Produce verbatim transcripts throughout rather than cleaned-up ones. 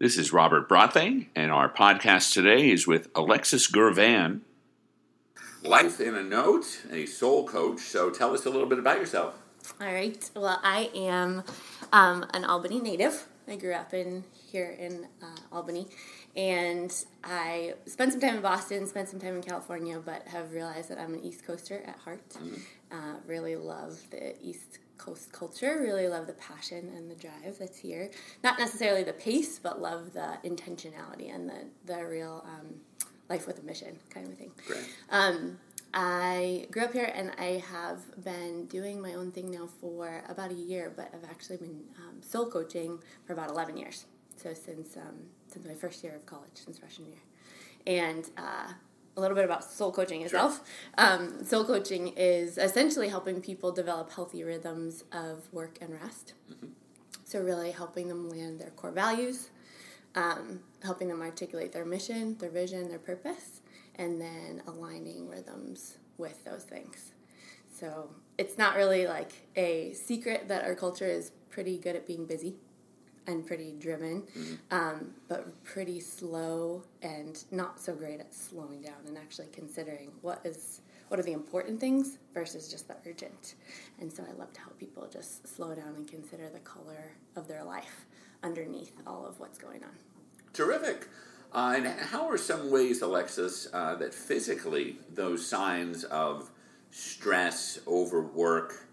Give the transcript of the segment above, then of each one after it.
This is Robert Braathe, and our podcast today is with Alexis Girvan. Life's in a Note, a soul coach, so tell us a little bit about yourself. All right. Well, I am um, an Albany native. I grew up in here in uh, Albany, and I spent some time in Boston, spent some time in California, but have realized that I'm an East Coaster at heart. Mm-hmm. Uh, really love the East Coast culture, really love the passion and the drive that's here. Not necessarily the pace, but love the intentionality and the, the real um, life with a mission kind of a thing. Great. Um, I grew up here, and I have been doing my own thing now for about a year, but I've actually been um, soul coaching for about eleven years, so since um, since my first year of college, since freshman year. And uh, a little bit about soul coaching itself. Sure. Um, soul coaching is essentially helping people develop healthy rhythms of work and rest, mm-hmm. so really helping them land their core values, um, helping them articulate their mission, their vision, their purpose, and then aligning rhythms with those things. So it's not really like a secret that our culture is pretty good at being busy and pretty driven, mm-hmm. um, but pretty slow and not so great at slowing down and actually considering what is what are the important things versus just the urgent. And so I love to help people just slow down and consider the color of their life underneath all of what's going on. Terrific. Uh, and how are some ways, Alexis, uh, that physically those signs of stress, overwork,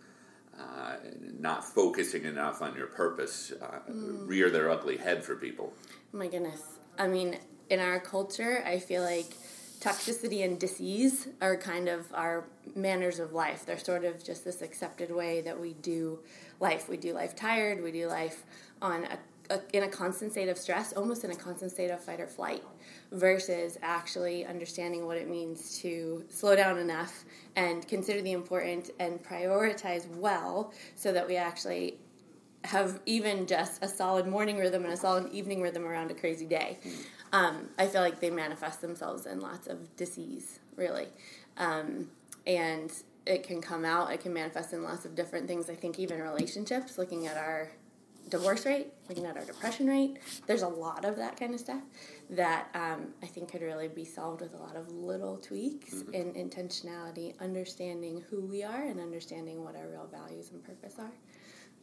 uh, not focusing enough on your purpose, uh, mm. rear their ugly head for people? Oh my goodness. I mean, in our culture, I feel like toxicity and disease are kind of our manners of life. They're sort of just this accepted way that we do life. We do life tired. We do life on a A, in a constant state of stress, almost in a constant state of fight or flight, versus actually understanding what it means to slow down enough and consider the important and prioritize well so that we actually have even just a solid morning rhythm and a solid evening rhythm around a crazy day. Um, I feel like they manifest themselves in lots of disease, really. Um, and it can come out, it can manifest in lots of different things. I think even relationships, looking at our divorce rate, looking at our depression rate, there's a lot of that kind of stuff that um, I think could really be solved with a lot of little tweaks mm-hmm. in intentionality, understanding who we are and understanding what our real values and purpose are.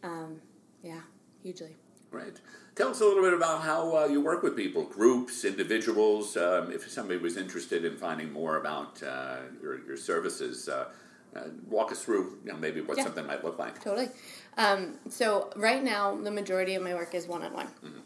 Um, yeah, hugely. Right. Tell us a little bit about how uh, you work with people, groups, individuals. Um, if somebody was interested in finding more about uh, your, your services, uh, Uh, walk us through, you know, maybe what yeah, something might look like. Totally. Um, so right now, the majority of my work is one-on-one. Mm-hmm.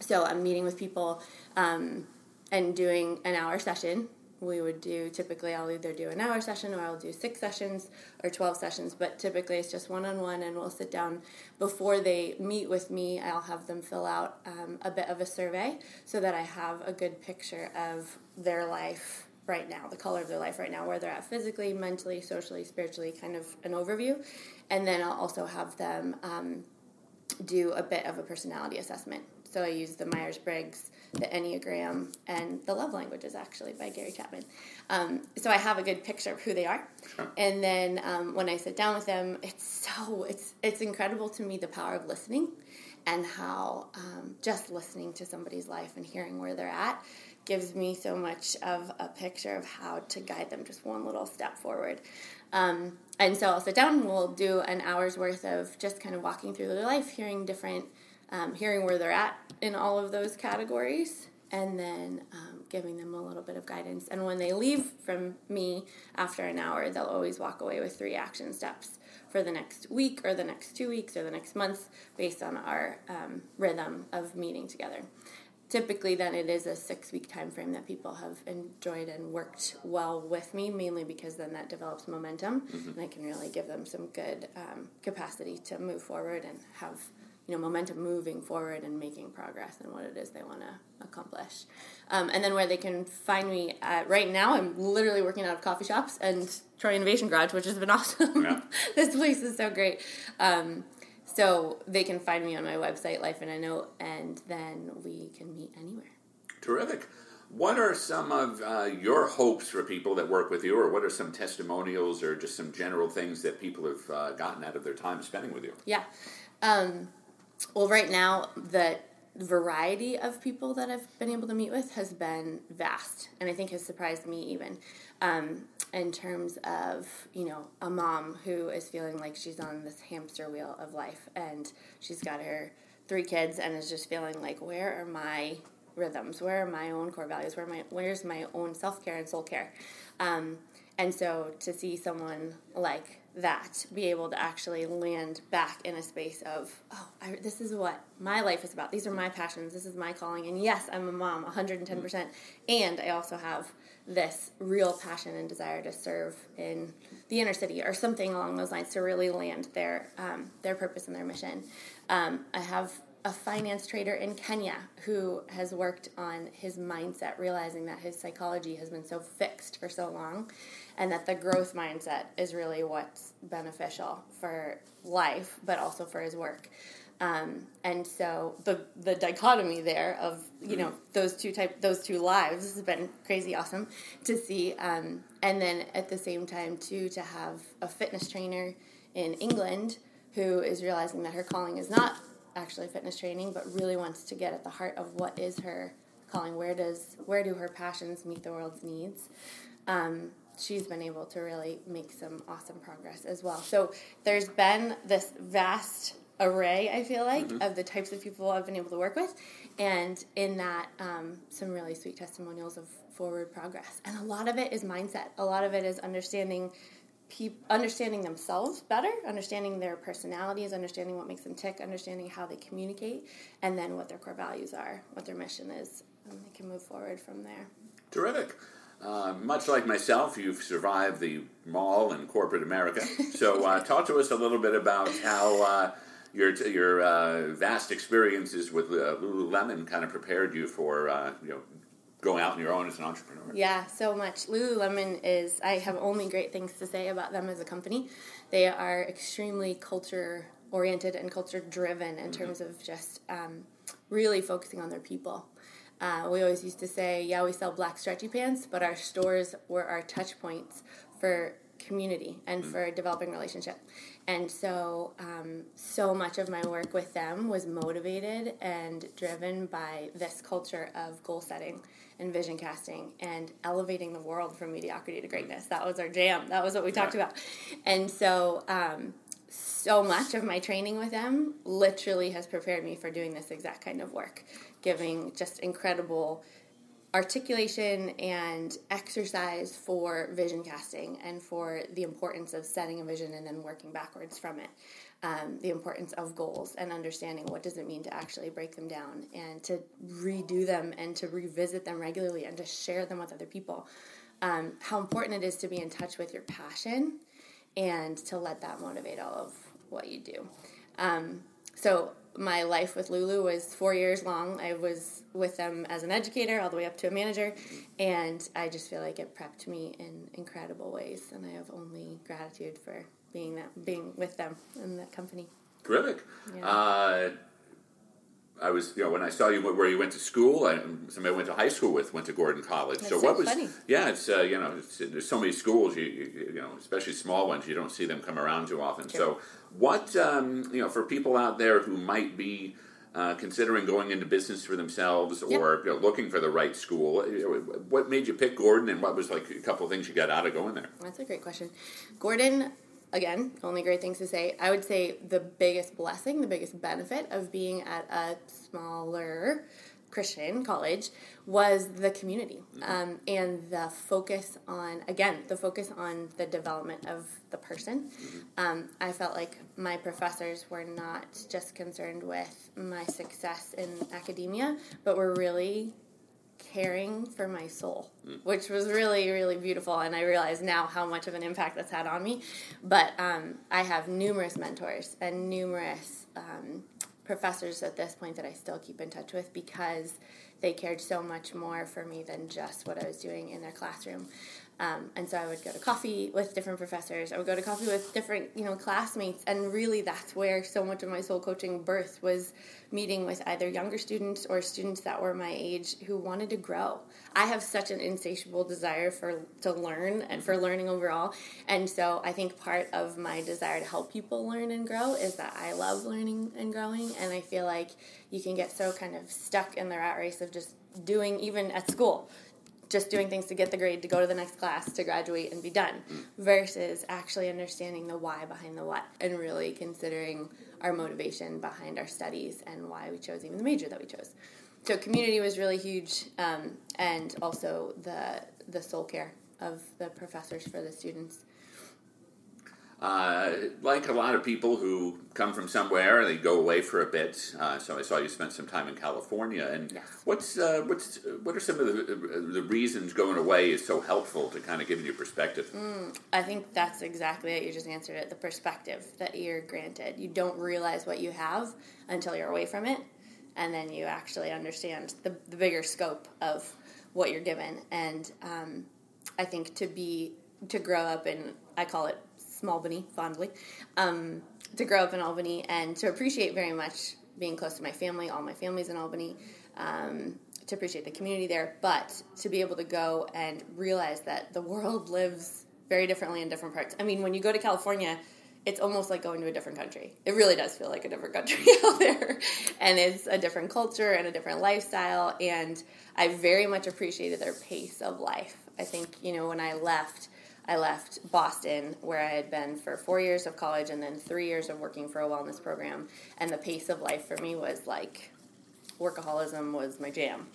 So I'm meeting with people um, and doing an hour session. We would do, typically I'll either do an hour session or I'll do six sessions or twelve sessions, but typically it's just one-on-one, and we'll sit down. Before they meet with me, I'll have them fill out um, a bit of a survey so that I have a good picture of their life right now, the color of their life right now, where they're at physically, mentally, socially, spiritually, kind of an overview. And then I'll also have them um, do a bit of a personality assessment. So I use the Myers-Briggs, the Enneagram, and the Love Languages, actually, by Gary Chapman. Um, so I have a good picture of who they are. Sure. And then um, when I sit down with them, it's so it's it's incredible to me, the power of listening and how um, just listening to somebody's life and hearing where they're at gives me so much of a picture of how to guide them just one little step forward. Um, and so I'll sit down and we'll do an hour's worth of just kind of walking through their life, hearing different, um, hearing where they're at in all of those categories, and then um, giving them a little bit of guidance. And when they leave from me after an hour, they'll always walk away with three action steps for the next week or the next two weeks or the next month based on our um, rhythm of meeting together. Typically, then, it is a six-week time frame that people have enjoyed and worked well with me, mainly because then that develops momentum, mm-hmm. and I can really give them some good um, capacity to move forward and have, you know, momentum moving forward and making progress in what it is they want to accomplish. Um, and then where they can find me at, right now, I'm literally working out of coffee shops and Troy Innovation Garage, which has been awesome. Yeah. This place is so great. Um So they can find me on my website, Life in a Note, and then we can meet anywhere. Terrific. What are some of uh, your hopes for people that work with you, or what are some testimonials or just some general things that people have uh, gotten out of their time spending with you? Yeah. Um, well, right now, the variety of people that I've been able to meet with has been vast, and I think has surprised me even um, in terms of, you know, a mom who is feeling like she's on this hamster wheel of life, and she's got her three kids and is just feeling like, where are my rhythms? Where are my own core values? Where my where's my own self-care and soul care? Um, and so to see someone like that be able to actually land back in a space of, oh, I, this is what my life is about. These are my passions. This is my calling. And yes, I'm a mom, one hundred ten percent. And I also have this real passion and desire to serve in the inner city or something along those lines to really land their, um, their purpose and their mission. Um, I have a finance trader in Kenya who has worked on his mindset, realizing that his psychology has been so fixed for so long, and that the growth mindset is really what's beneficial for life, but also for his work. Um, and so the the dichotomy there of, you know, those two type those two lives has been crazy awesome to see. Um, and then at the same time, too, to have a fitness trainer in England who is realizing that her calling is not actually fitness training, but really wants to get at the heart of what is her calling. Where does where do her passions meet the world's needs? Um, she's been able to really make some awesome progress as well. So there's been this vast array, I feel like, mm-hmm. of the types of people I've been able to work with, and in that, um, some really sweet testimonials of forward progress. And a lot of it is mindset. A lot of it is understanding Keep understanding themselves better, understanding their personalities, understanding what makes them tick, understanding how they communicate, and then what their core values are, what their mission is, and they can move forward from there. Terrific. Uh, much like myself, you've survived the mall and corporate America. So uh, talk to us a little bit about how uh, your your uh, vast experiences with uh, Lululemon kind of prepared you for uh, you know. going out on your own as an entrepreneur. Yeah, so much. Lululemon is, I have only great things to say about them as a company. They are extremely culture-oriented and culture-driven in mm-hmm. terms of just um, really focusing on their people. Uh, we always used to say, yeah, we sell black stretchy pants, but our stores were our touch points for community and mm-hmm. for developing relationship. And so, um, so much of my work with them was motivated and driven by this culture of goal setting and vision casting and elevating the world from mediocrity to greatness. That was our jam. That was what we yeah. talked about. And so, um, so much of my training with them literally has prepared me for doing this exact kind of work, giving just incredible articulation and exercise for vision casting and for the importance of setting a vision and then working backwards from it, um, the importance of goals and understanding what does it mean to actually break them down and to redo them and to revisit them regularly and to share them with other people, um, how important it is to be in touch with your passion and to let that motivate all of what you do. Um, so my life with Lulu was four years long. I was with them as an educator all the way up to a manager, and I just feel like it prepped me in incredible ways, and I have only gratitude for being that, being with them in that company. Terrific. Yeah. Uh, I was, you know, when I saw you where you went to school, I, somebody I went to high school with went to Gordon College. That's so, so what was, funny. Yeah, it's, uh, you know, it's, there's so many schools, you, you, you know, especially small ones, you don't see them come around too often. Sure. So what, um, you know, for people out there who might be uh, considering going into business for themselves or yep. you know, looking for the right school, you know, what made you pick Gordon, and what was like a couple of things you got out of going there? That's a great question. Gordon, again, only great things to say. I would say the biggest blessing, the biggest benefit of being at a smaller Christian college was the community, mm-hmm. um, and the focus on, again, the focus on the development of the person. Mm-hmm. Um, I felt like my professors were not just concerned with my success in academia, but were really caring for my soul, which was really, really beautiful, and I realize now how much of an impact that's had on me. But um, I have numerous mentors and numerous um, professors at this point that I still keep in touch with because they cared so much more for me than just what I was doing in their classroom. Um, and so I would go to coffee with different professors. I would go to coffee with different, you know, classmates. And really that's where so much of my soul coaching birth was, meeting with either younger students or students that were my age who wanted to grow. I have such an insatiable desire for to learn and for learning overall. And so I think part of my desire to help people learn and grow is that I love learning and growing. And I feel like you can get so kind of stuck in the rat race of just doing, even at school, just doing things to get the grade, to go to the next class, to graduate and be done, versus actually understanding the why behind the what and really considering our motivation behind our studies and why we chose even the major that we chose. So community was really huge, um, and also the the soul care of the professors for the students. Uh, like a lot of people who come from somewhere, they go away for a bit. Uh, so I saw you spent some time in California. And yes. what's uh, what's what are some of the, the reasons going away is so helpful to kind of giving you perspective? Mm, I think that's exactly it. You just answered it. The perspective that you're granted. You don't realize what you have until you're away from it, and then you actually understand the, the bigger scope of what you're given. And um, I think to be to grow up in, I call it Albany, fondly, um, to grow up in Albany and to appreciate very much being close to my family. All my family's in Albany, um, to appreciate the community there, but to be able to go and realize that the world lives very differently in different parts. I mean, when you go to California, it's almost like going to a different country. It really does feel like a different country out there, and it's a different culture and a different lifestyle, and I very much appreciated their pace of life. I think, you know, when I left, I left Boston, where I had been for four years of college and then three years of working for a wellness program, and the pace of life for me was like, workaholism was my jam.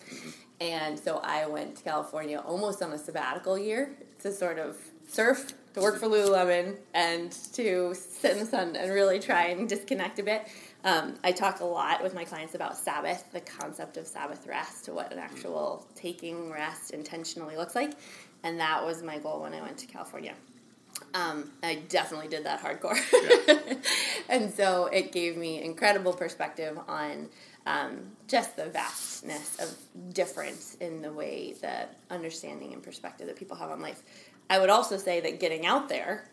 And so I went to California almost on a sabbatical year to sort of surf, to work for Lululemon, and to sit in the sun and really try and disconnect a bit. Um, I talk a lot with my clients about Sabbath, the concept of Sabbath rest, what an actual taking rest intentionally looks like. And that was my goal when I went to California. Um, I definitely did that hardcore. Yeah. And so it gave me incredible perspective on um, just the vastness of difference in the way that understanding and perspective that people have on life. I would also say that getting out there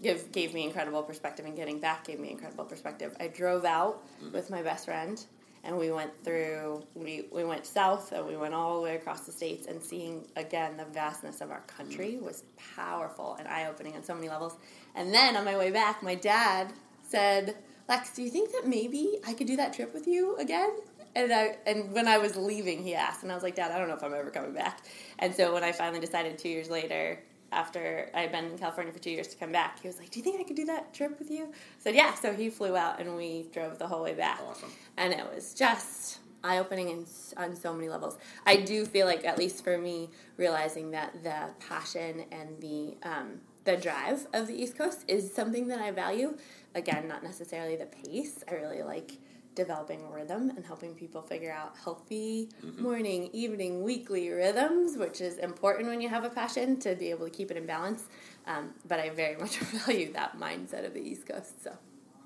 give, gave me incredible perspective, and getting back gave me incredible perspective. I drove out mm-hmm. with my best friend. And we went through, we, we went south, and we went all the way across the states, and seeing, again, the vastness of our country was powerful and eye-opening on so many levels. And then on my way back, my dad said, "Lex, do you think that maybe I could do that trip with you again?" And I, and when I was leaving, he asked, and I was like, "Dad, I don't know if I'm ever coming back." And so when I finally decided two years later, after I had been in California for two years, to come back, he was like, "Do you think I could do that trip with you?" I said, "Yeah." So he flew out, and we drove the whole way back. Awesome. And it was just eye-opening on so many levels. I do feel like, at least for me, realizing that the passion and the um, the drive of the East Coast is something that I value. Again, not necessarily the pace. I really like developing rhythm and helping people figure out healthy mm-hmm. morning, evening, weekly rhythms, which is important when you have a passion to be able to keep it in balance. Um, but I very much value that mindset of the East Coast. So,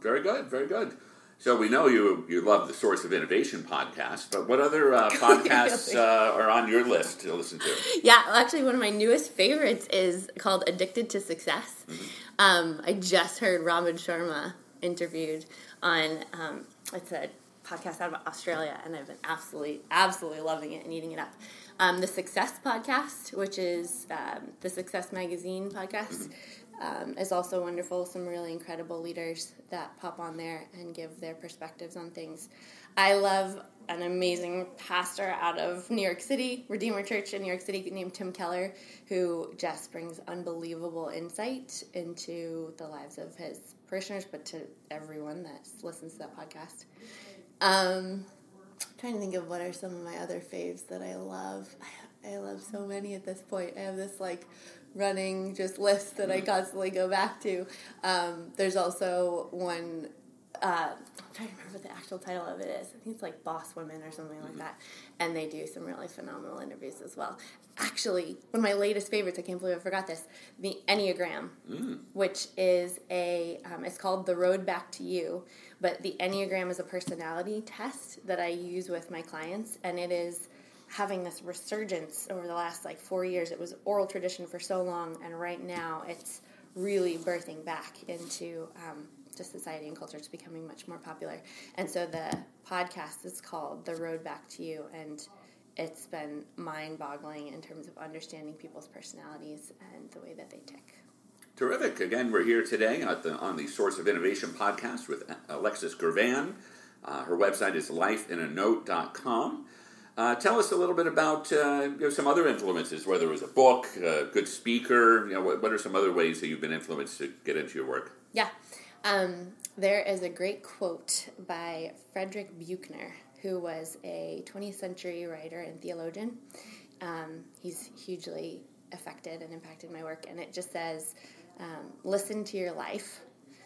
very good, very good. So we know you you love the Source of Innovation podcast, but what other uh, podcasts uh, are on your list to listen to? Yeah, well, actually, one of my newest favorites is called Addicted to Success. Mm-hmm. Um, I just heard Ramit Sharma interviewed on, um, it's a podcast out of Australia, and I've been absolutely, absolutely loving it and eating it up. Um, the Success podcast, which is um, the Success Magazine podcast, um, is also wonderful. Some really incredible leaders that pop on there and give their perspectives on things. I love an amazing pastor out of New York City, Redeemer Church in New York City, named Tim Keller, who just brings unbelievable insight into the lives of his parishioners, but to everyone that listens to that podcast. Um, I'm trying to think of what are some of my other faves that I love. I, I love so many at this point. I have this, like, running just list that I constantly go back to. Um, there's also one... Uh, I'm trying to remember what the actual title of it is. I think it's like Boss Women or something like that. And they do some really phenomenal interviews as well. Actually, one of my latest favorites, I can't believe I forgot this, the Enneagram, mm. which is a, um, it's called The Road Back to You. But the Enneagram is a personality test that I use with my clients. And it is having this resurgence over the last like four years. It was oral tradition for so long, and right now it's really birthing back into um, just society and culture. It's becoming much more popular. And so the podcast is called The Road Back to You, and it's been mind-boggling in terms of understanding people's personalities and the way that they tick. Terrific. Again, we're here today at the, on the Source of Innovation podcast with Alexis Girvan. Uh, her website is life in a note dot com. Uh, tell us a little bit about uh, you know, some other influences, whether it was a book, a good speaker. You know, what, what are some other ways that you've been influenced to get into your work? Yeah. Um, there is a great quote by Frederick Buechner, who was a twentieth century writer and theologian. Um, he's hugely affected and impacted my work, and it just says, um, listen to your life,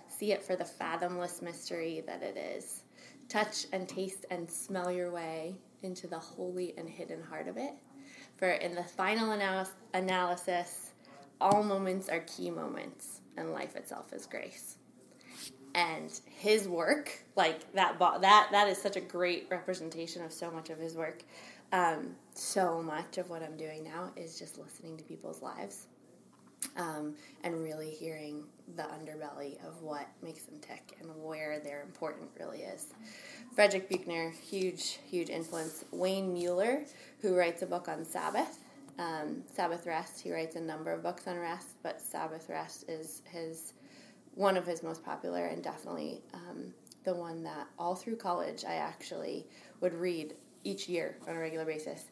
see it for the fathomless mystery that it is, touch and taste and smell your way into the holy and hidden heart of it. For in the final analy- analysis, all moments are key moments, and life itself is grace. And his work, like that, bo- that that is such a great representation of so much of his work. Um, so much of what I'm doing now is just listening to people's lives, um, and really hearing the underbelly of what makes them tick and where they're important really is. Frederick Buechner, huge, huge influence. Wayne Mueller, who writes a book on Sabbath, um, Sabbath Rest. He writes a number of books on rest, but Sabbath Rest is his one of his most popular, and definitely um, the one that all through college I actually would read each year on a regular basis.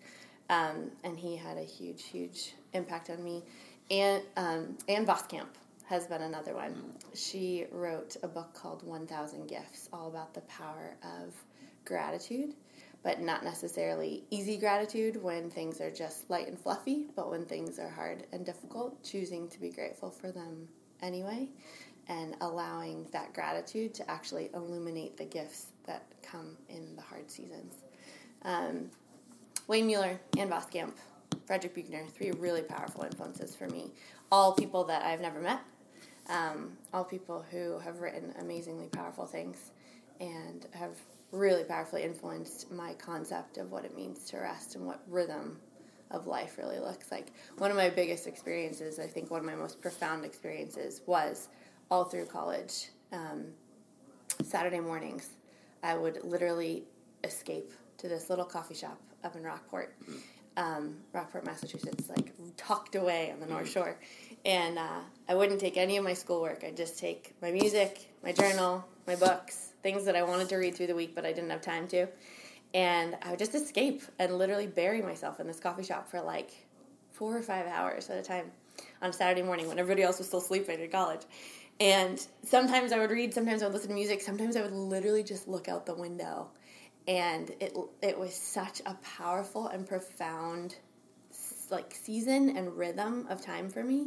Um, and he had a huge, huge impact on me. And um, Ann Voskamp has been another one. She wrote a book called one thousand gifts, all about the power of gratitude, but not necessarily easy gratitude when things are just light and fluffy, but when things are hard and difficult, choosing to be grateful for them anyway, and allowing that gratitude to actually illuminate the gifts that come in the hard seasons. Um, Wayne Mueller, Ann Voskamp, Frederick Buechner, three really powerful influences for me. All people that I've never met, um, all people who have written amazingly powerful things and have really powerfully influenced my concept of what it means to rest and what rhythm of life really looks like. One of my biggest experiences, I think one of my most profound experiences, was all through college. Um, Saturday mornings, I would literally escape to this little coffee shop up in Rockport, um, Rockport, Massachusetts, like tucked away on the North Shore. And uh, I wouldn't take any of my schoolwork. I'd just take my music, my journal, my books, things that I wanted to read through the week but I didn't have time to. And I would just escape and literally bury myself in this coffee shop for like four or five hours at a time on a Saturday morning when everybody else was still sleeping at college. And sometimes I would read, sometimes I would listen to music, sometimes I would literally just look out the window. And it it was such a powerful and profound like season and rhythm of time for me,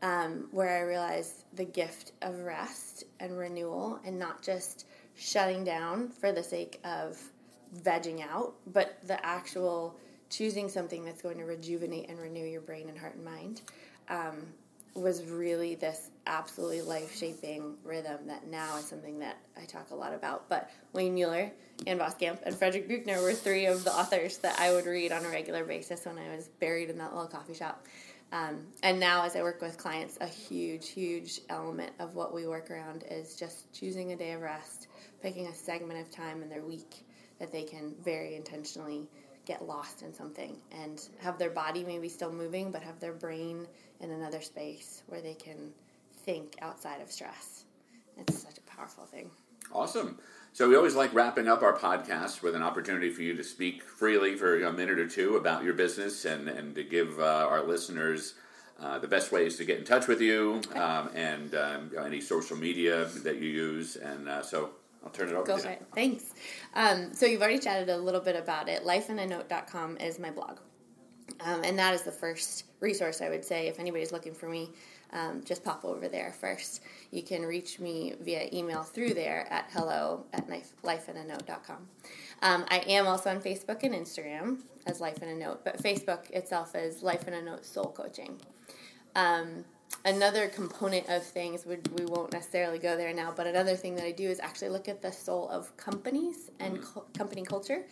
um, where I realized the gift of rest and renewal, and not just shutting down for the sake of vegging out, but the actual choosing something that's going to rejuvenate and renew your brain and heart and mind, um, was really this absolutely life-shaping rhythm that now is something that I talk a lot about. But Wayne Mueller, Ann Voskamp, and Frederick Buechner were three of the authors that I would read on a regular basis when I was buried in that little coffee shop. Um, and now as I work with clients, a huge, huge element of what we work around is just choosing a day of rest, picking a segment of time in their week that they can very intentionally get lost in something and have their body maybe still moving, but have their brain in another space where they can think outside of stress. It's such a powerful thing. Awesome. So we always like wrapping up our podcast with an opportunity for you to speak freely for a minute or two about your business, and, and to give uh, our listeners uh, the best ways to get in touch with you, okay. um, and um, any social media that you use. And uh, so I'll turn it over Go to you. Go for it. Thanks. Um, so you've already chatted a little bit about it. life in a note dot com is my blog. Um, and that is the first resource I would say. If anybody's looking for me, um, just pop over there first. You can reach me via email through there at hello at life in a note dot com. Um, I am also on Facebook and Instagram as Life in a Note, but Facebook itself is Life in a Note Soul Coaching. Um, another component of things, we, we won't necessarily go there now, but another thing that I do is actually look at the soul of companies and mm. co- company culture.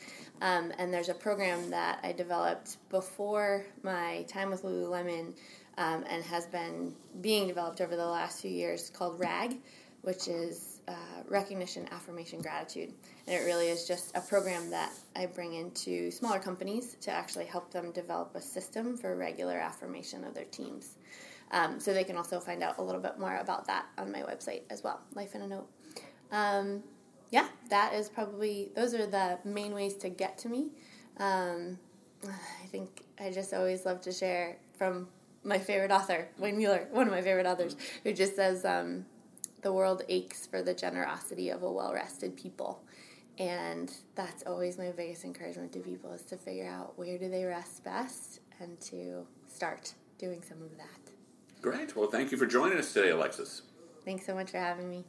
Um, and there's a program that I developed before my time with Lululemon um, and has been being developed over the last few years called RAG, which is uh, Recognition, Affirmation, Gratitude. And it really is just a program that I bring into smaller companies to actually help them develop a system for regular affirmation of their teams. Um, so they can also find out a little bit more about that on my website as well, Life in a Note. Um, yeah, that is probably, those are the main ways to get to me. Um, I think I just always love to share from my favorite author, Wayne Mueller, one of my favorite authors, who just says, um, the world aches for the generosity of a well-rested people. And that's always my biggest encouragement to people is to figure out where do they rest best and to start doing some of that. Great. Well, thank you for joining us today, Alexis. Thanks so much for having me.